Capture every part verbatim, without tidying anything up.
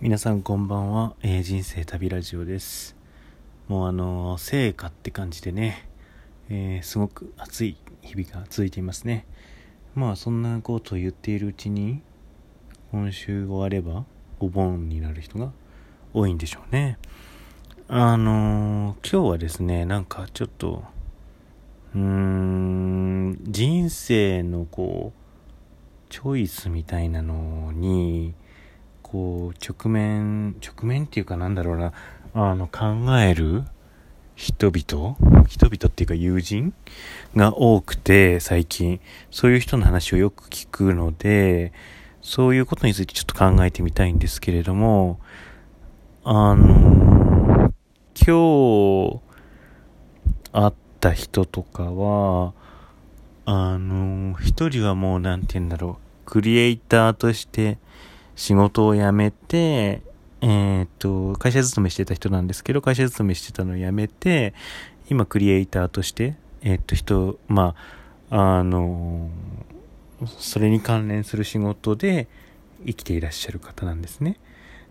皆さんこんばんは、えー、人生旅ラジオです。もうあの盛夏って感じでね、えー、すごく暑い日々が続いていますね。まあそんなことを言っているうちに今週終わればお盆になる人が多いんでしょうね。あのー、今日はですね、なんかちょっとうーん人生のこうチョイスみたいなのにこう直面直面っていうかなんだろうなあの考える人々人々っていうか友人が多くて、最近そういう人の話をよく聞くので、そういうことについてちょっと考えてみたいんですけれども、あの今日会った人とかはあの一人はもうなんて言うんだろうクリエイターとして仕事を辞めて、えっと、会社勤めしてた人なんですけど、会社勤めしてたのを辞めて、今クリエイターとして、えっと、人、まあ、あの、それに関連する仕事で生きていらっしゃる方なんですね。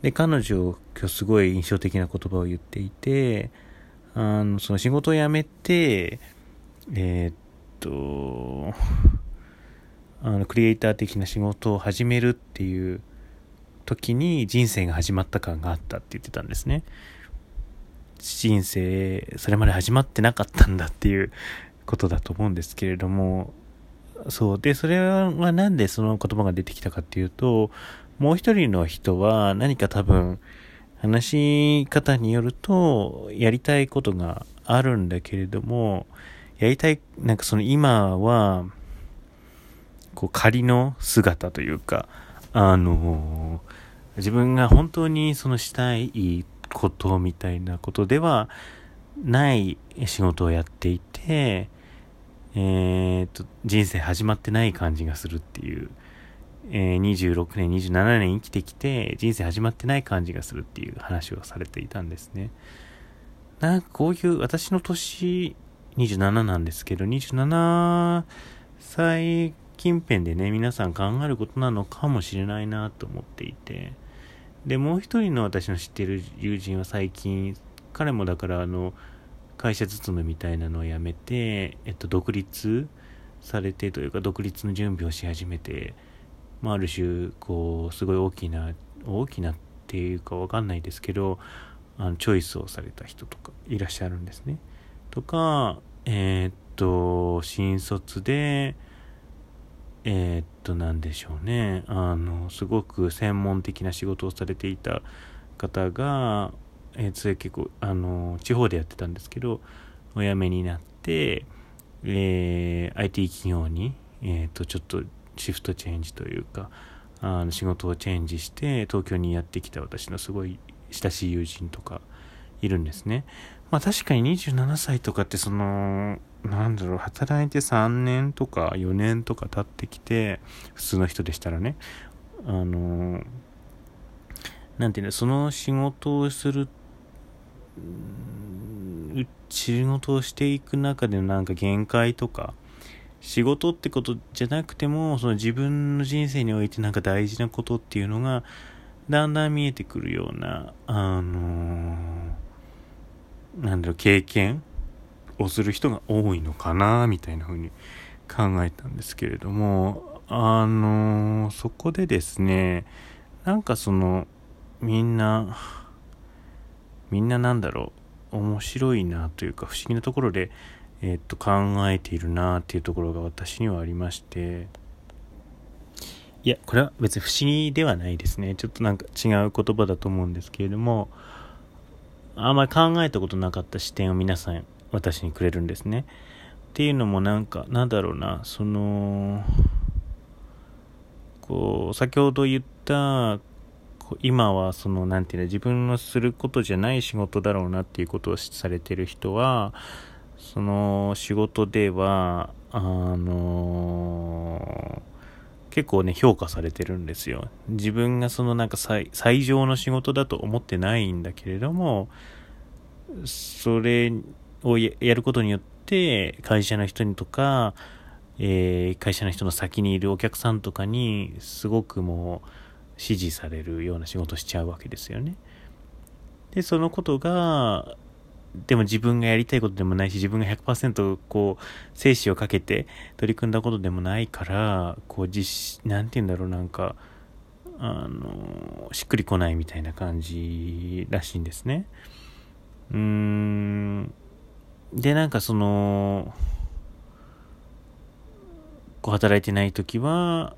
で、彼女、今日すごい印象的な言葉を言っていて、あの、その仕事を辞めて、えっと、あの、クリエイター的な仕事を始めるっていう、時に人生が始まった感があったって言ってたんですね。人生それまで始まってなかったんだっていうことだと思うんですけれども、そうで、それはなんでその言葉が出てきたかっていうと、もう一人の人は何か多分話し方によるとやりたいことがあるんだけれども、やりたいなんかその今はこう仮の姿というか。あの自分が本当にそのしたいことみたいなことではない仕事をやっていて、えー、と人生始まってない感じがするっていう、えー、にじゅうろくねんにじゅうななねん生きてきて人生始まってない感じがするっていう話をされていたんですね。なんかこういう私の年にじゅうなななんですけど、にじゅうななさい近辺でね、皆さん考えることなのかもしれないなと思っていて、でもう一人の私の知ってる友人は最近彼もだからあの会社勤めみたいなのをやめて、えっと、独立されてというか独立の準備をし始めて、まあ、ある種こうすごい大きな大きなっていうかわかんないですけどあのチョイスをされた人とかいらっしゃるんですね。とかえー、っと新卒でえー、っとなんでしょうねあのすごく専門的な仕事をされていた方が、えー、それ結構あの地方でやってたんですけどお辞めになって、えー、アイティー 企業に、えー、っとちょっとシフトチェンジというかあの仕事をチェンジして東京にやってきた私のすごい親しい友人とかいるんですね。まあ確かににじゅうななさいとかってそのなんだろう働いてさんねんとかよねんとか経ってきて普通の人でしたらねあのなんていうのその仕事をする仕事をしていく中でのなんか限界とか仕事ってことじゃなくてもその自分の人生においてなんか大事なことっていうのがだんだん見えてくるようなあのなんだろう経験をする人が多いのかなみたいな風に考えたんですけれども、あのー、そこでですねなんかそのみんなみんななんだろう面白いなというか不思議なところで、えー、っと考えているなっていうところが私にはありまして、いやこれは別に不思議ではないですね。ちょっとなんか違う言葉だと思うんですけれども、あんまり考えたことなかった視点を皆さん私にくれるんですね。っていうのもなんかなんだろうなそのこう先ほど言った今はそのなんていうの自分のすることじゃない仕事だろうなっていうことをされてる人はその仕事ではあの結構ね評価されてるんですよ。自分がそのなんか 最, 最上の仕事だと思ってないんだけれどもそれをやることによって会社の人にとか、えー、会社の人の先にいるお客さんとかにすごくもう指示されるような仕事しちゃうわけですよね。で、そのことがでも自分がやりたいことでもないし、自分が ひゃくパーセント こう生死をかけて取り組んだことでもないから、こう実なんて言うんだろうなんかあのしっくりこないみたいな感じらしいんですね。うーんでなんかそのこう働いてない時は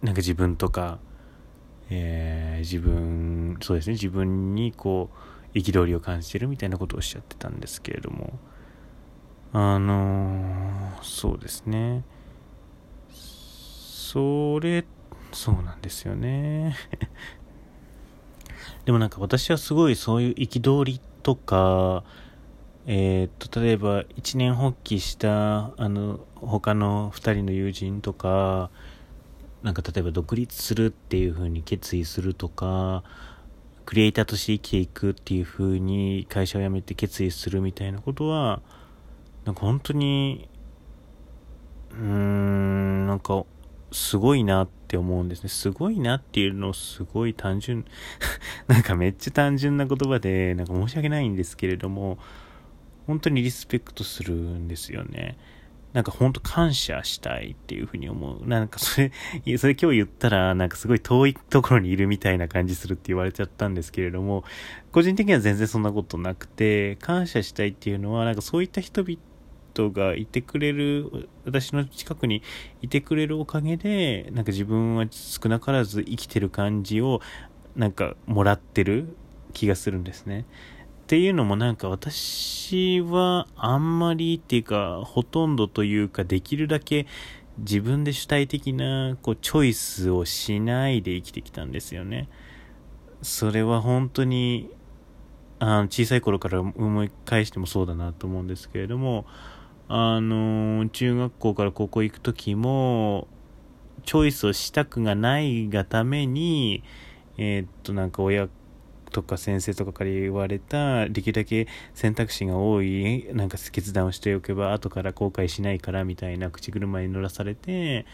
なんか自分とか、えー、自分そうですね自分にこう憤りを感じてるみたいなことをおっしゃってたんですけれども、あのー、そうですねそれそうなんですよねでもなんか私はすごいそういう憤りとか、えー、と例えば一念発起したあの他のふたりの友人とか、なんか例えば独立するっていう風に決意するとか、クリエイターとして生きていくっていう風に会社を辞めて決意するみたいなことは、なんか本当にうーんなんかすごいなって思うんですね。すごいなっていうのをすごい単純なんかめっちゃ単純な言葉でなんか申し訳ないんですけれども、本当にリスペクトするんですよね。なんか本当感謝したいっていうふうに思う。なんかそれそれ今日言ったらなんかすごい遠いところにいるみたいな感じするって言われちゃったんですけれども、個人的には全然そんなことなくて、感謝したいっていうのはなんかそういった人々がいてくれる、私の近くにいてくれるおかげでなんか自分は少なからず生きてる感じをなんかもらってる気がするんですね。っていうのもなんか私はあんまりっていうかほとんどというか、できるだけ自分で主体的なこうチョイスをしないで生きてきたんですよね。それは本当にあの小さい頃から思い返してもそうだなと思うんですけれども、あの中学校から高校行く時もチョイスをしたくがないがために、えー、っとなんか親とか先生とかから言われた、できるだけ選択肢が多いなんか決断をしておけば後から後悔しないからみたいな口車に乗らされて、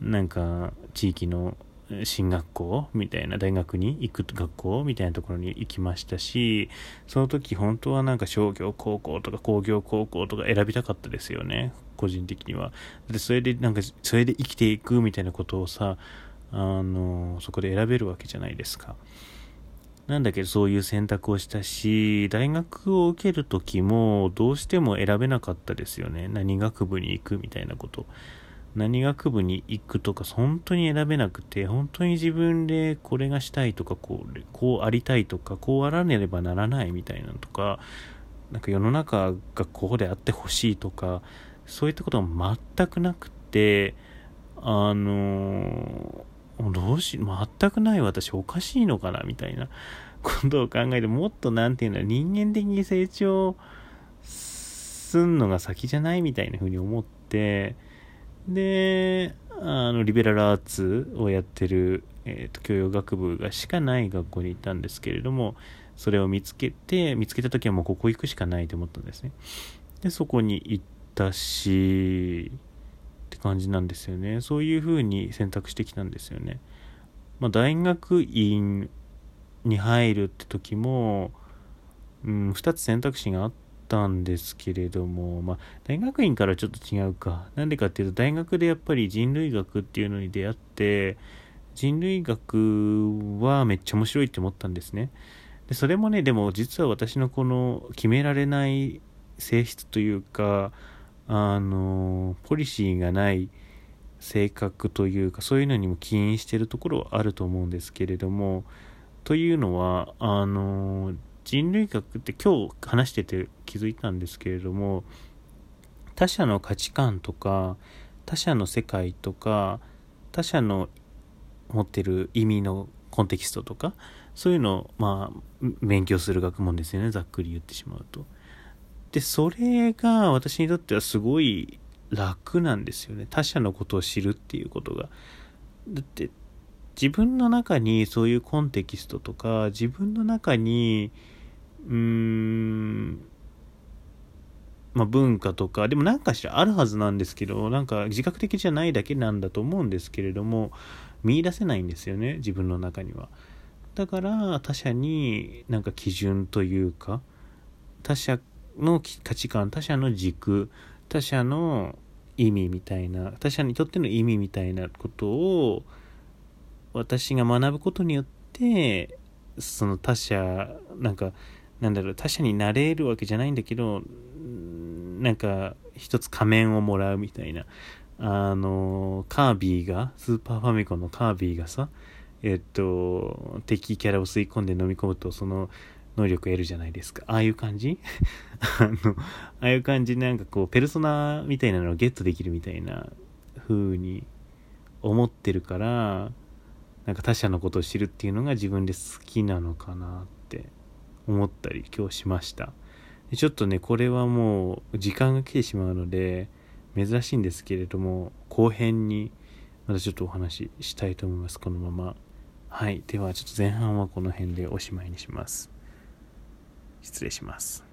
なんか地域の進学校みたいな大学に行く学校みたいなところに行きましたし、その時本当はなんか商業高校とか工業高校とか選びたかったですよね、個人的には。でそれでなんかそれで生きていくみたいなことをさ、あのそこで選べるわけじゃないですか。なんだけどそういう選択をしたし、大学を受ける時もどうしても選べなかったですよね。何学部に行くみたいなこと、何学部に行くとか本当に選べなくて、本当に自分でこれがしたいとか、こう、こうありたいとか、こうあらねればならないみたいなのとか、なんか世の中がこうであってほしいとか、そういったことが全くなくて、あのどうし全くない私おかしいのかなみたいなことを考えて、もっとなんていうの人間的に成長すんのが先じゃないみたいな風に思って、であのリベラルアーツをやってる、えーと、教養学部がしかない学校に行ったんですけれども、それを見つけて見つけた時はもうここ行くしかないと思ったんですね。でそこに行ったしって感じなんですよね。そういう風に選択してきたんですよね。まあ、大学院に入るって時も、うん、ふたつ選択肢があってたんですけれども、まあ、大学院からちょっと違うか。なんでかっていうと、大学でやっぱり人類学っていうのに出会って、人類学はめっちゃ面白いって思ったんですね。でそれもね、でも実は私のこの決められない性質というか、あのポリシーがない性格というか、そういうのにも起因してるところはあると思うんですけれども、というのはあの人類学って今日話してて気づいたんですけれども、他者の価値観とか他者の世界とか他者の持ってる意味のコンテキストとか、そういうのをまあ勉強する学問ですよね、ざっくり言ってしまうと。でそれが私にとってはすごい楽なんですよね、他者のことを知るっていうことが。だって自分の中にそういうコンテキストとか、自分の中にうーんまあ、文化とかでも何かしらあるはずなんですけど、なんか自覚的じゃないだけなんだと思うんですけれども、見出せないんですよね、自分の中には。だから他者になんか基準というか、他者の価値観、他者の軸、他者の意味みたいな、他者にとっての意味みたいなことを私が学ぶことによって、その他者なんかなんだろう他者になれるわけじゃないんだけど、なんか一つ仮面をもらうみたいな。あのカービィがスーパーファミコンのカービィがさ、えっと敵キャラを吸い込んで飲み込むとその能力を得るじゃないですか。ああいう感じあのああいう感じなんかこうペルソナみたいなのをゲットできるみたいな風に思ってるから、なんか他者のことを知るっていうのが自分で好きなのかなって思ったり今日しました。でちょっとねこれはもう時間が来てしまうので珍しいんですけれども、後編にまたちょっとお話ししたいと思います、このまま。はい、ではちょっと前半はこの辺でおしまいにします。失礼します。